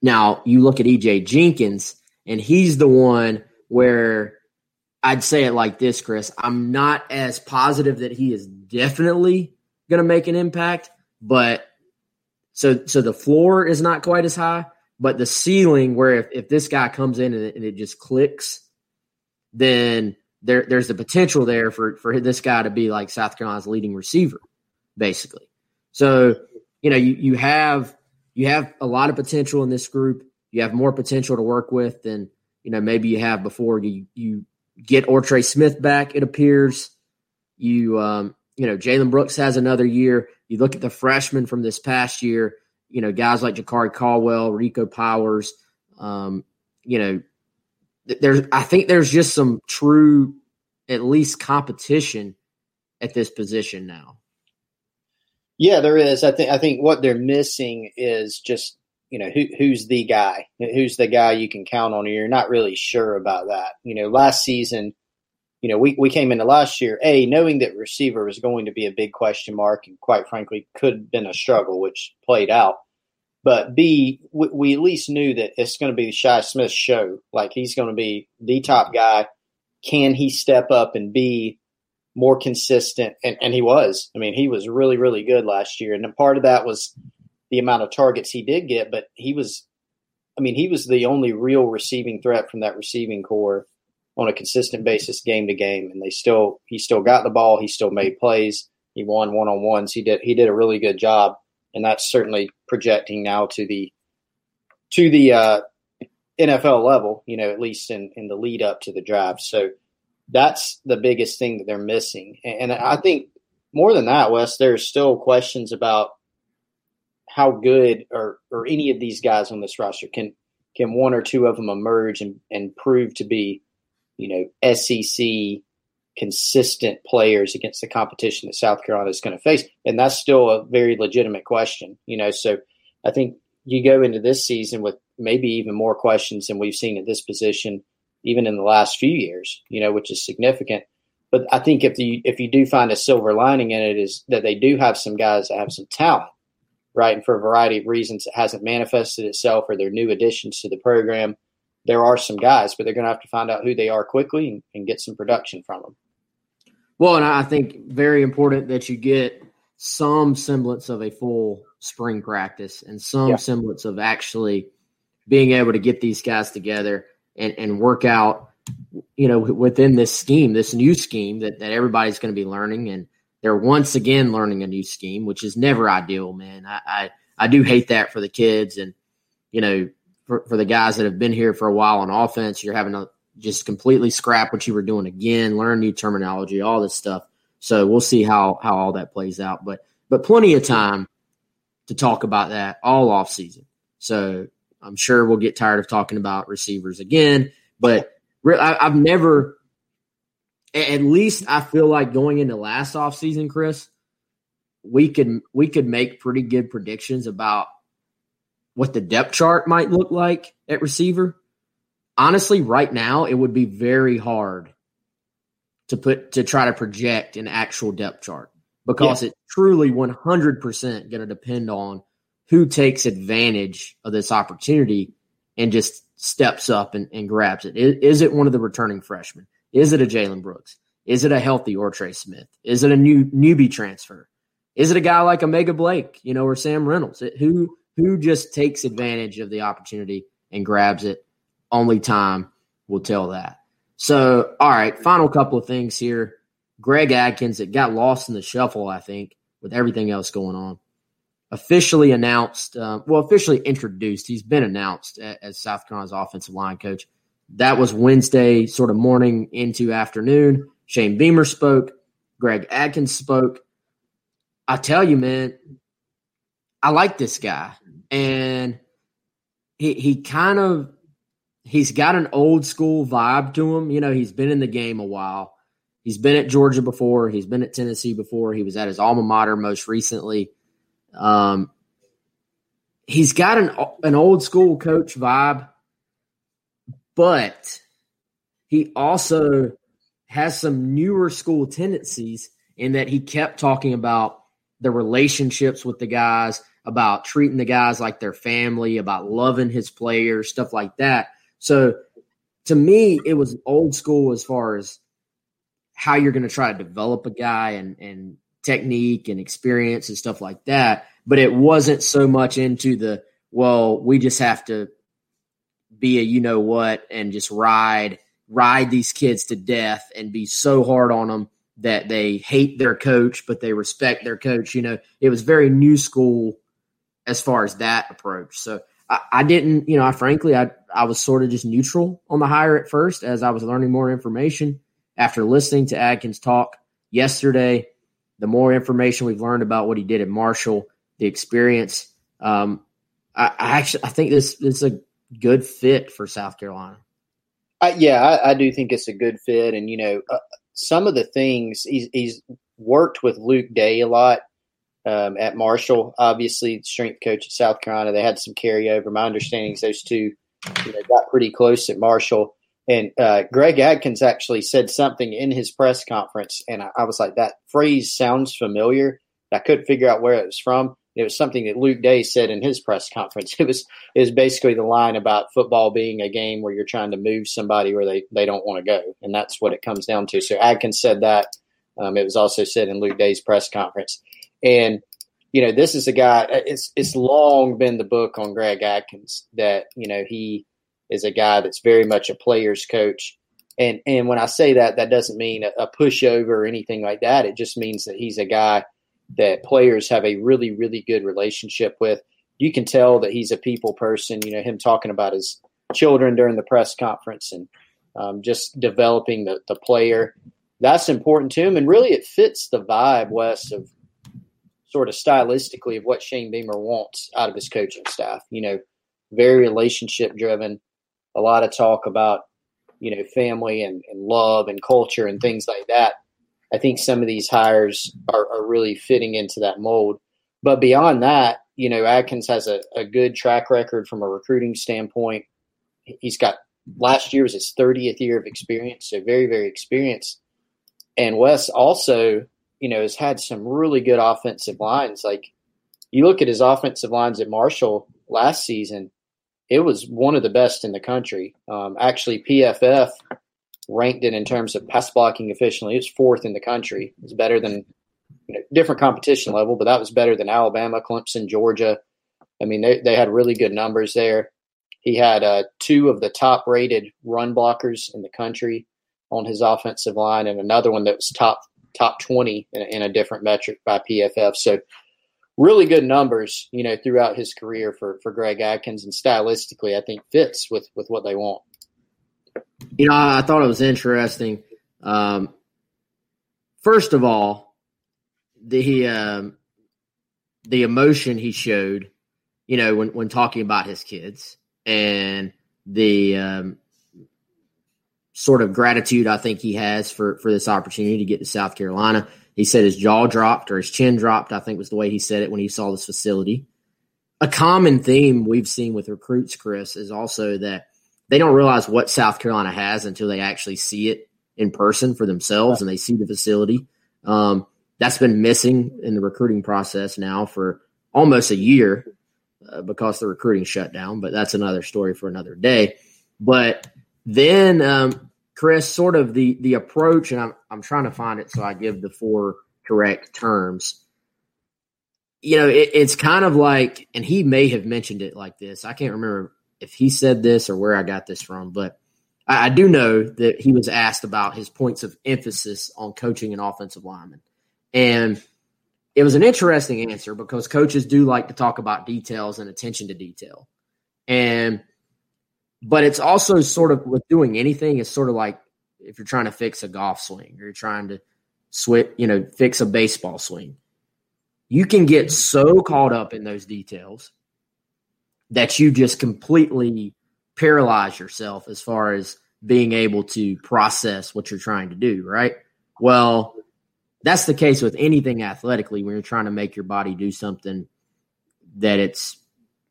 now, you look at E J Jenkins, and he's the one where – I'd say it like this, Chris. I'm not as positive that he is definitely going to make an impact, but so so the floor is not quite as high, but the ceiling, where if, if this guy comes in and it, and it just clicks, then there there's the potential there for, for this guy to be like South Carolina's leading receiver, basically. So, you know, you, you have you have a lot of potential in this group. You have more potential to work with than, you know, maybe you have before. You you get Ortre Smith back, it appears. You um, you know, Jalen Brooks has another year. You look at the freshmen from this past year, you know, guys like Jakari Caldwell, Rico Powers. Um, you know, there's I think there's just some true, at least, competition at this position now. Yeah, there is. I think I think what they're missing is just, you know, who, who's the guy, who's the guy you can count on. You're not really sure about that. You know, last season, you know, we, we came into last year, A, knowing that receiver was going to be a big question mark and, quite frankly, could have been a struggle, which played out. But B, we, we at least knew that it's going to be Shy Smith's show. Like, he's going to be the top guy. Can he step up and be more consistent? And, and he was. I mean, he was really, really good last year. And a part of that was the amount of targets he did get, but he was, I mean, he was the only real receiving threat from that receiving core on a consistent basis, game to game. And they still, he still got the ball. He still made plays. He won one-on-ones. He did, he did a really good job. And that's certainly projecting now to the, to the uh, N F L level, you know, at least in, in the lead up to the draft. So that's the biggest thing that they're missing. And, and I think more than that, Wes, there's still questions about how good or or any of these guys on this roster can can one or two of them emerge and, and prove to be, you know, S E C consistent players against the competition that South Carolina is going to face. And that's still a very legitimate question, you know. So I think you go into this season with maybe even more questions than we've seen at this position, even in the last few years, you know, which is significant. But I think if you, if you do find a silver lining in it, is that they do have some guys that have some talent. Right, and for a variety of reasons, it hasn't manifested itself, or they're new additions to the program. There are some guys, but they're going to have to find out who they are quickly and, and get some production from them. Well, and I think very important that you get some semblance of a full spring practice and some yeah. semblance of actually being able to get these guys together and, and work out, you know, within this scheme, this new scheme that, that everybody's going to be learning. And They're once again learning a new scheme, which is never ideal, man. I I, I do hate that for the kids. And, you know, for, for the guys that have been here for a while on offense, you're having to just completely scrap what you were doing again, learn new terminology, all this stuff. So we'll see how how all that plays out. But but plenty of time to talk about that all offseason. So I'm sure we'll get tired of talking about receivers again. But I, I've never – at least I feel like going into last offseason, Chris, we could we could make pretty good predictions about what the depth chart might look like at receiver. Honestly, right now it would be very hard to put to try to project an actual depth chart because yeah. it's truly one hundred percent going to depend on who takes advantage of this opportunity and just steps up and, and grabs it. Is, is it one of the returning freshmen? Is it a Jalen Brooks? Is it a healthy Ortre Smith? Is it a new newbie transfer? Is it a guy like Omega Blake, you know, or Sam Reynolds? It, who who just takes advantage of the opportunity and grabs it? Only time will tell that. So, all right, final couple of things here. Greg Adkins, it got lost in the shuffle, I think, with everything else going on. Officially announced, uh, well, officially introduced. He's been announced as South Carolina's offensive line coach. That was Wednesday, sort of morning into afternoon. Shane Beamer spoke. Greg Adkins spoke. I tell you, man, I like this guy. And he he kind of – he's got an old school vibe to him. You know, he's been in the game a while. He's been at Georgia before. He's been at Tennessee before. He was at his alma mater most recently. Um, he's got an, an old school coach vibe. But he also has some newer school tendencies in that he kept talking about the relationships with the guys, about treating the guys like their family, about loving his players, stuff like that. So to me, it was old school as far as how you're going to try to develop a guy and, and technique and experience and stuff like that. But it wasn't so much into the, well, we just have to – be a you know what and just ride ride these kids to death and be so hard on them that they hate their coach but they respect their coach. You know, it was very new school as far as that approach. So I, I didn't, you know, I frankly I I was sort of just neutral on the hire at first as I was learning more information after listening to Adkins talk yesterday. The more information we've learned about what he did at Marshall, the experience, um, I, I actually I think this this is a good fit for South Carolina. Uh, yeah, I, I do think it's a good fit. And, you know, uh, some of the things he's, he's worked with Luke Day a lot um, at Marshall, obviously strength coach at South Carolina. They had some carryover. My understanding is those two you know, got pretty close at Marshall. And uh, Greg Adkins actually said something in his press conference. And I, I was like, that phrase sounds familiar. I couldn't figure out where it was from. It was something that Luke Day said in his press conference. It was it was basically the line about football being a game where you're trying to move somebody where they, they don't want to go, and that's what it comes down to. So Adkins said that. Um, it was also said in Luke Day's press conference. And, you know, this is a guy – it's it's long been the book on Greg Adkins that, you know, he is a guy that's very much a player's coach. And, and when I say that, that doesn't mean a, a pushover or anything like that. It just means that he's a guy – that players have a really, really good relationship with. You can tell that he's a people person, you know, him talking about his children during the press conference and um, just developing the, the player. That's important to him. And really it fits the vibe, Wes, of sort of stylistically of what Shane Beamer wants out of his coaching staff. You know, very relationship driven, a lot of talk about, you know, family and, and love and culture and things like that. I think some of these hires are, are really fitting into that mold. But beyond that, you know, Adkins has a, a good track record from a recruiting standpoint. He's got last year was his thirtieth year of experience, so very, very experienced. And Wes also, you know, has had some really good offensive lines. Like you look at his offensive lines at Marshall last season, it was one of the best in the country. Um, actually, P F F – ranked it in terms of pass blocking efficiently. It was fourth in the country. It was better than you know, different competition level, but that was better than Alabama, Clemson, Georgia. I mean, they, they had really good numbers there. He had uh, two of the top-rated run blockers in the country on his offensive line and another one that was top top twenty in, in a different metric by P F F. So really good numbers, you know, throughout his career for, for Greg Adkins, and stylistically, I think fits with, with what they want. You know, I thought it was interesting. Um, first of all, the um, the emotion he showed, you know, when, when talking about his kids, and the um, sort of gratitude I think he has for, for this opportunity to get to South Carolina. He said his jaw dropped, or his chin dropped, I think was the way he said it, when he saw this facility. A common theme we've seen with recruits, Chris, is also that they don't realize what South Carolina has until they actually see it in person for themselves and they see the facility. Um, that's been missing in the recruiting process now for almost a year uh, because the recruiting shut down, but that's another story for another day. But then, um, Chris, sort of the the approach, and I'm, I'm trying to find it so I give the four correct terms. You know, it, it's kind of like, and he may have mentioned it like this, I can't remember if he said this or where I got this from, but I, I do know that he was asked about his points of emphasis on coaching an offensive lineman. And it was an interesting answer because coaches do like to talk about details and attention to detail. And but it's also sort of, with doing anything, it's sort of like if you're trying to fix a golf swing or you're trying to switch, you know, fix a baseball swing. You can get so caught up in those details that you just completely paralyze yourself as far as being able to process what you're trying to do, right? Well, that's the case with anything athletically when you're trying to make your body do something that it's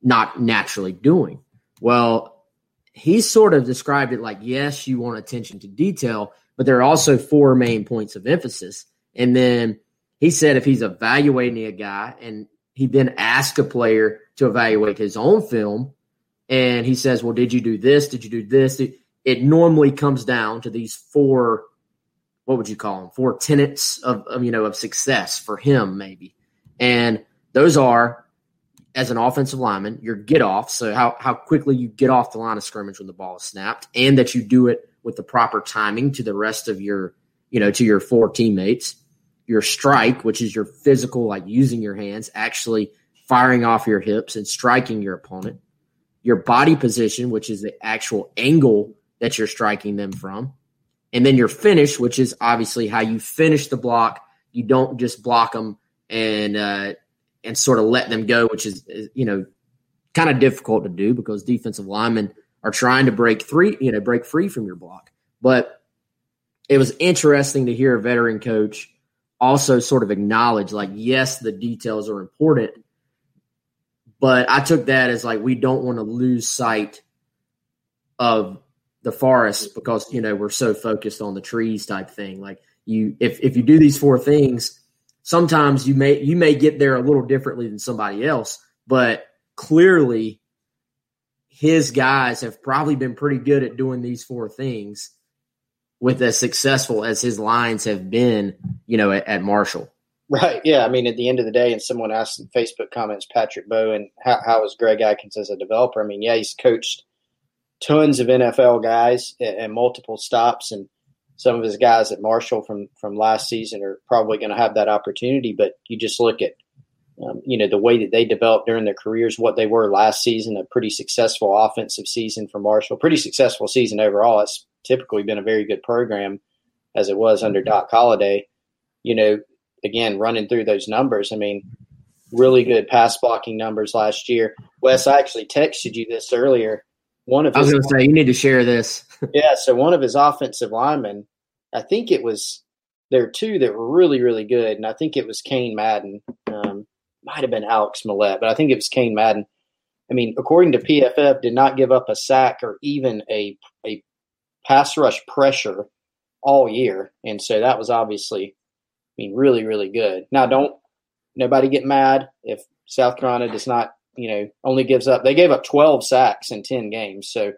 not naturally doing. Well, he sort of described it like, yes, you want attention to detail, but there are also four main points of emphasis. And then he said if he's evaluating a guy, and he then asked a player to evaluate his own film, and he says, well, did you do this? Did you do this? It normally comes down to these four, what would you call them, four tenets of, of you know, of success for him maybe. And those are, as an offensive lineman, your get off, so how, how quickly you get off the line of scrimmage when the ball is snapped, and that you do it with the proper timing to the rest of your, you know, to your four teammates. Your strike, which is your physical, like using your hands, actually firing off your hips and striking your opponent. Your body position, which is the actual angle that you're striking them from. And then your finish, which is obviously how you finish the block. You don't just block them and, uh, and sort of let them go, which is, you know, kind of difficult to do because defensive linemen are trying to break three, you know, break free from your block. But it was interesting to hear a veteran coach also sort of acknowledge, like, yes, the details are important, but I took that as like, we don't want to lose sight of the forest because, you know, we're so focused on the trees type thing. Like you, if, if you do these four things, sometimes you may you may get there a little differently than somebody else, but clearly his guys have probably been pretty good at doing these four things with as successful as his lines have been, you know, at, at Marshall. Right, yeah. I mean, at the end of the day, and someone asked in Facebook comments, Patrick Bowen, how, how is Greg Adkins as a developer? I mean, yeah, he's coached tons of N F L guys and multiple stops, and some of his guys at Marshall from, from last season are probably going to have that opportunity, but you just look at, um, you know, the way that they developed during their careers, what they were last season, a pretty successful offensive season for Marshall, pretty successful season overall. It's typically been a very good program as it was under Doc Holliday. You know, again, running through those numbers, I mean, really good pass blocking numbers last year. Wes, I actually texted you this earlier. One of I was going to say, you need to share this. Yeah, so one of his offensive linemen, I think it was – there were two that were really, really good, and I think it was Kane Madden. Um, might have been Alex Millett, but I think it was Kane Madden. I mean, according to P F F, did not give up a sack or even a a pass rush pressure all year, and so that was obviously, I mean, really, really good. Now, don't nobody get mad if South Carolina does not – you know, only gives up – they gave up twelve sacks in ten games. So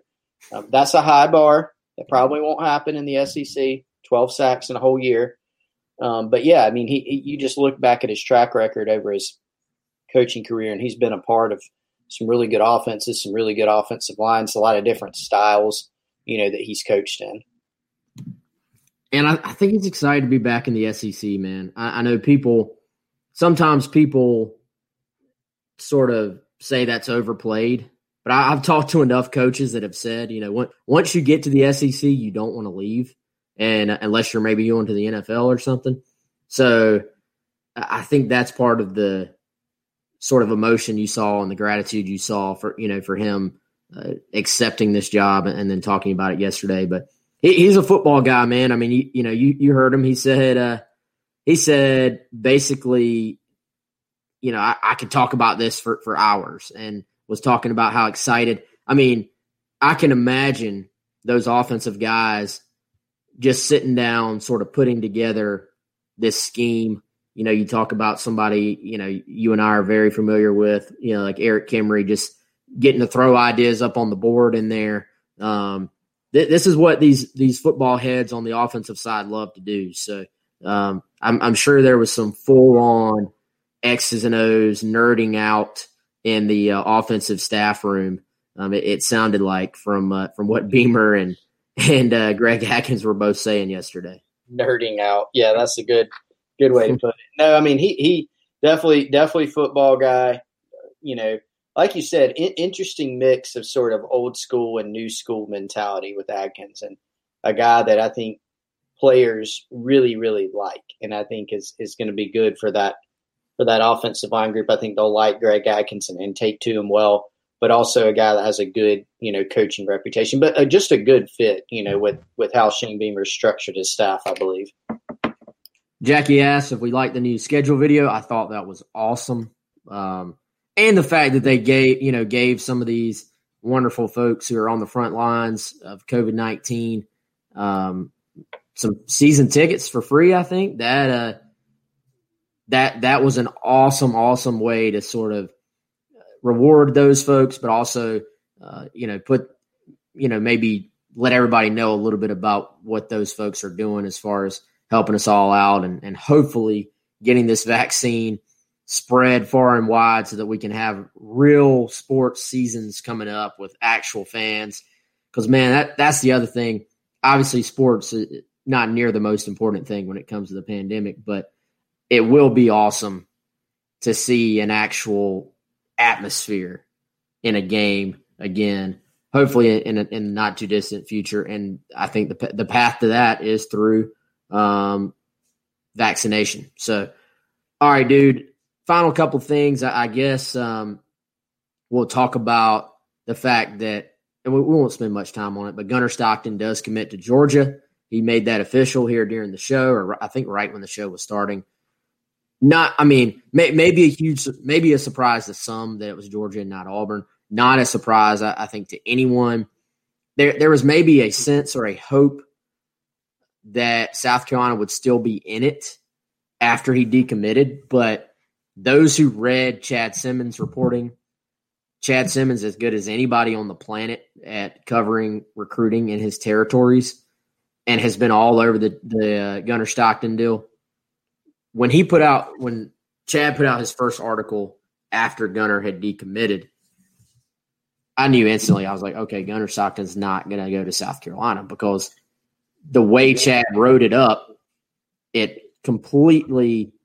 um, that's a high bar. That probably won't happen in the S E C, twelve sacks in a whole year. Um, but, yeah, I mean, he, he you just look back at his track record over his coaching career, and he's been a part of some really good offenses, some really good offensive lines, a lot of different styles, you know, that he's coached in. And I, I think he's excited to be back in the S E C, man. I, I know people – sometimes people sort of say that's overplayed. But I, I've talked to enough coaches that have said, you know, once, once you get to the S E C, you don't want to leave, and uh, unless you're maybe going to the N F L or something. So I think that's part of the sort of emotion you saw and the gratitude you saw for, you know, for him uh, accepting this job and, and then talking about it yesterday. But – he's a football guy, man. I mean, you, you know, you, you heard him. He said, uh, he said basically, you know, I, I could talk about this for, for hours, and was talking about how excited. I mean, I can imagine those offensive guys just sitting down, sort of putting together this scheme. You know, you talk about somebody, you know, you and I are very familiar with, you know, like Eric Kimmery, just getting to throw ideas up on the board in there. Um, This is what these these football heads on the offensive side love to do. So um, I'm, I'm sure there was some full-on X's and O's nerding out in the uh, offensive staff room. Um, it, it sounded like from uh, from what Beamer and and uh, Greg Adkins were both saying yesterday. Nerding out, yeah, that's a good good way to put it. No, I mean he he definitely definitely football guy. You know. Like you said, in- interesting mix of sort of old school and new school mentality with Adkins, and a guy that I think players really, really like, and I think is is going to be good for that for that offensive line group. I think they'll like Greg Adkins and, and take to him well, but also a guy that has a good, you know, coaching reputation, but uh, just a good fit, you know, with with how Shane Beamer structured his staff, I believe. Jackie asked if we liked the new schedule video. I thought that was awesome. Um, And the fact that they gave, you know, gave some of these wonderful folks who are on the front lines of COVID nineteen um, some season tickets for free, I think that uh, that that was an awesome, awesome way to sort of reward those folks, but also, uh, you know, put, you know, maybe let everybody know a little bit about what those folks are doing as far as helping us all out and, and hopefully getting this vaccine spread far and wide so that we can have real sports seasons coming up with actual fans. Because, man, that, that's the other thing. Obviously, sports is not near the most important thing when it comes to the pandemic, but it will be awesome to see an actual atmosphere in a game again, hopefully in a, in the not-too-distant future. And I think the, the path to that is through um, vaccination. So, all right, dude. Final couple things, I guess um, we'll talk about the fact that, and we, we won't spend much time on it, but Gunnar Stockton does commit to Georgia. He made that official here during the show, or I think right when the show was starting. Not, I mean, may, maybe a huge, maybe a surprise to some that it was Georgia and not Auburn. Not a surprise, I, I think, to anyone. There, there was maybe a sense or a hope that South Carolina would still be in it after he decommitted, but those who read Chad Simmons' reporting, Chad Simmons is as good as anybody on the planet at covering recruiting in his territories and has been all over the, the uh, Gunnar Stockton deal. When he put out – when Chad put out his first article after Gunnar had decommitted, I knew instantly. I was like, okay, Gunnar Stockton's not going to go to South Carolina, because the way Chad wrote it up, it completely –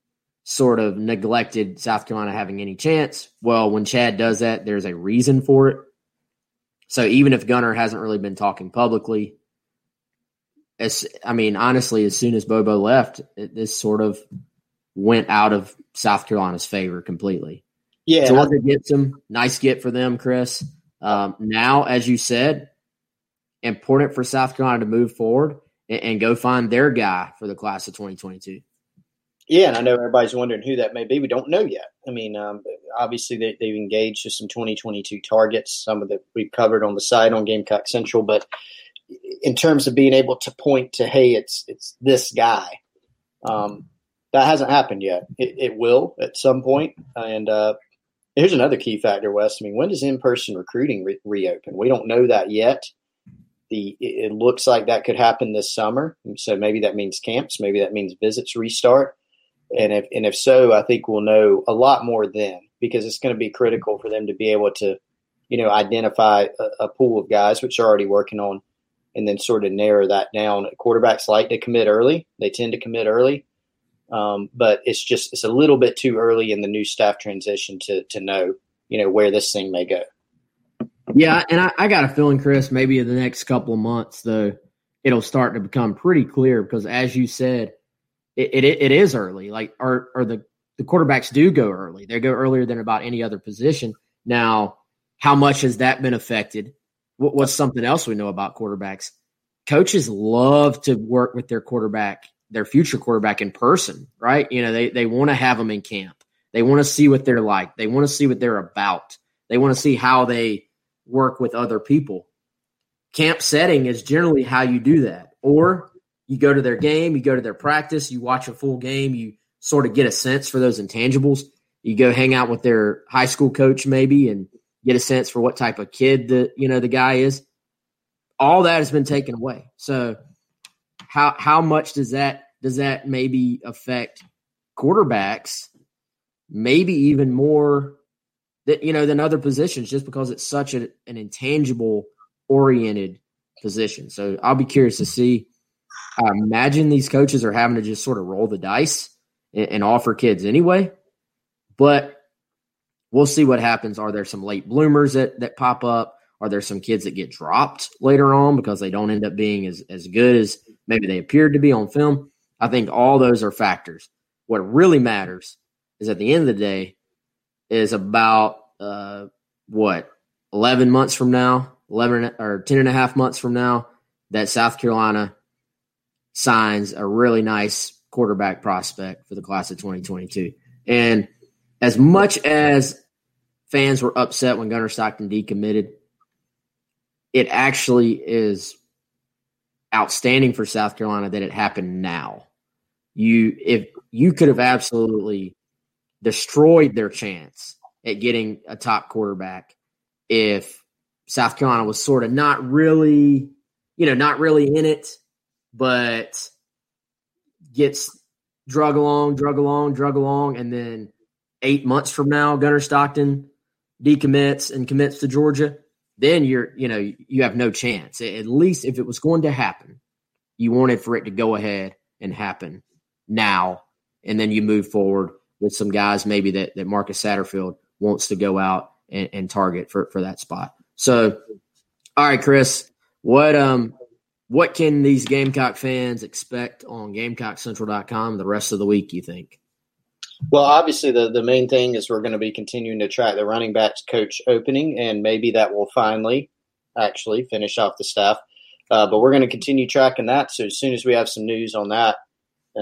sort of neglected South Carolina having any chance. Well, when Chad does that, there's a reason for it. So even if Gunnar hasn't really been talking publicly, as I mean, honestly, as soon as Bobo left, it, this sort of went out of South Carolina's favor completely. Yeah. So what they get some nice get for them, Chris. Um, now, as you said, important for South Carolina to move forward and, and go find their guy for the class of twenty twenty-two. Yeah, and I know everybody's wondering who that may be. We don't know yet. I mean, um, obviously they, they've engaged with some twenty twenty-two targets, some of that we've covered on the site on Gamecock Central. But in terms of being able to point to, hey, it's it's this guy, um, that hasn't happened yet. It, it will at some point. And uh, here's another key factor, Wes. I mean, when does in-person recruiting re- reopen? We don't know that yet. The it looks like that could happen this summer. So maybe that means camps. Maybe that means visits restart. And if and if so, I think we'll know a lot more then, because it's going to be critical for them to be able to, you know, identify a, a pool of guys, which are already working on, and then sort of narrow that down. Quarterbacks like to commit early. They tend to commit early. Um, but it's just it's a little bit too early in the new staff transition to to know, you know, where this thing may go. Yeah, and I, I got a feeling, Chris, maybe in the next couple of months, though, it'll start to become pretty clear because, as you said, it it, it is early. Like, or, or the, the quarterbacks do go early. They go earlier than about any other position. Now, how much has that been affected? What, what's something else we know about quarterbacks? Coaches love to work with their quarterback, their future quarterback in person, right? You know, they, they want to have them in camp. They want to see what they're like. They want to see what they're about. They want to see how they work with other people. Camp setting is generally how you do that. Or you go to their game, you go to their practice, you watch a full game, you sort of get a sense for those intangibles. You go hang out with their high school coach maybe and get a sense for what type of kid the, you know, the guy is. All that has been taken away. So how how much does that does that maybe affect quarterbacks? Maybe even more That, you know, than other positions, just because it's such a, an intangible-oriented position. So I'll be curious to see. I imagine these coaches are having to just sort of roll the dice and, and offer kids anyway. But we'll see what happens. Are there some late bloomers that, that pop up? Are there some kids that get dropped later on because they don't end up being as, as good as maybe they appeared to be on film? I think all those are factors. What really matters is at the end of the day, is about, uh, what, eleven months from now, eleven or ten and a half months from now, that South Carolina signs a really nice quarterback prospect for the class of twenty twenty-two. And as much as fans were upset when Gunnar Stockton decommitted, it actually is outstanding for South Carolina that it happened now. You, if you could have absolutely destroyed their chance at getting a top quarterback if South Carolina was sort of not really, you know, not really in it, but gets drug along, drug along, drug along, and then eight months from now, Gunnar Stockton decommits and commits to Georgia, then you're, you know, you have no chance. At least if it was going to happen, you wanted for it to go ahead and happen now, and then you move forward with some guys maybe that, that Marcus Satterfield wants to go out and, and target for, for that spot. So, all right, Chris, what um what can these Gamecock fans expect on Gamecock Central dot com the rest of the week, you think? Well, obviously the, the main thing is we're going to be continuing to track the running backs coach opening, and maybe that will finally actually finish off the staff. Uh, but we're going to continue tracking that, so as soon as we have some news on that,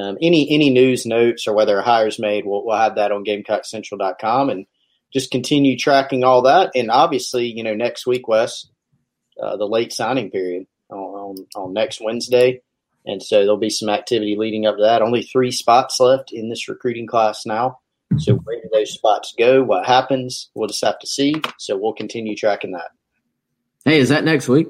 Um, any any news notes or whether a hire's made, we'll, we'll have that on Gamecock Central dot com and just continue tracking all that. And obviously, you know, next week, Wes, uh, the late signing period on, on, on next Wednesday. And so there'll be some activity leading up to that. Only three spots left in this recruiting class now. So where do those spots go? What happens? We'll just have to see. So we'll continue tracking that. Hey, is that next week?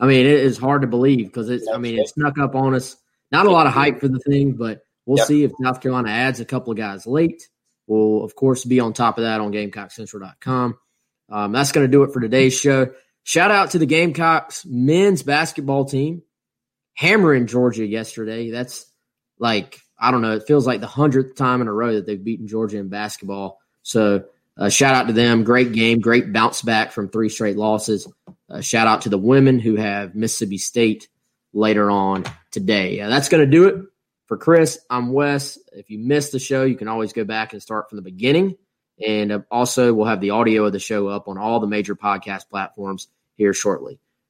I mean, it is hard to believe because it's, next I mean, week. It snuck up on us. Not a lot of hype for the thing, but we'll yep. see if South Carolina adds a couple of guys late. We'll, of course, be on top of that on Gamecock Central dot com. Um, that's going to do it for today's show. Shout out to the Gamecocks men's basketball team. Hammering Georgia yesterday. That's like, I don't know, it feels like the hundredth time in a row that they've beaten Georgia in basketball. So uh, shout out to them. Great game, great bounce back from three straight losses. Uh, shout out to the women who have Mississippi State later on today. Uh, that's going to do it for Chris. I'm Wes. If you missed the show, you can always go back and start from the beginning. And uh, also we'll have the audio of the show up on all the major podcast platforms here shortly.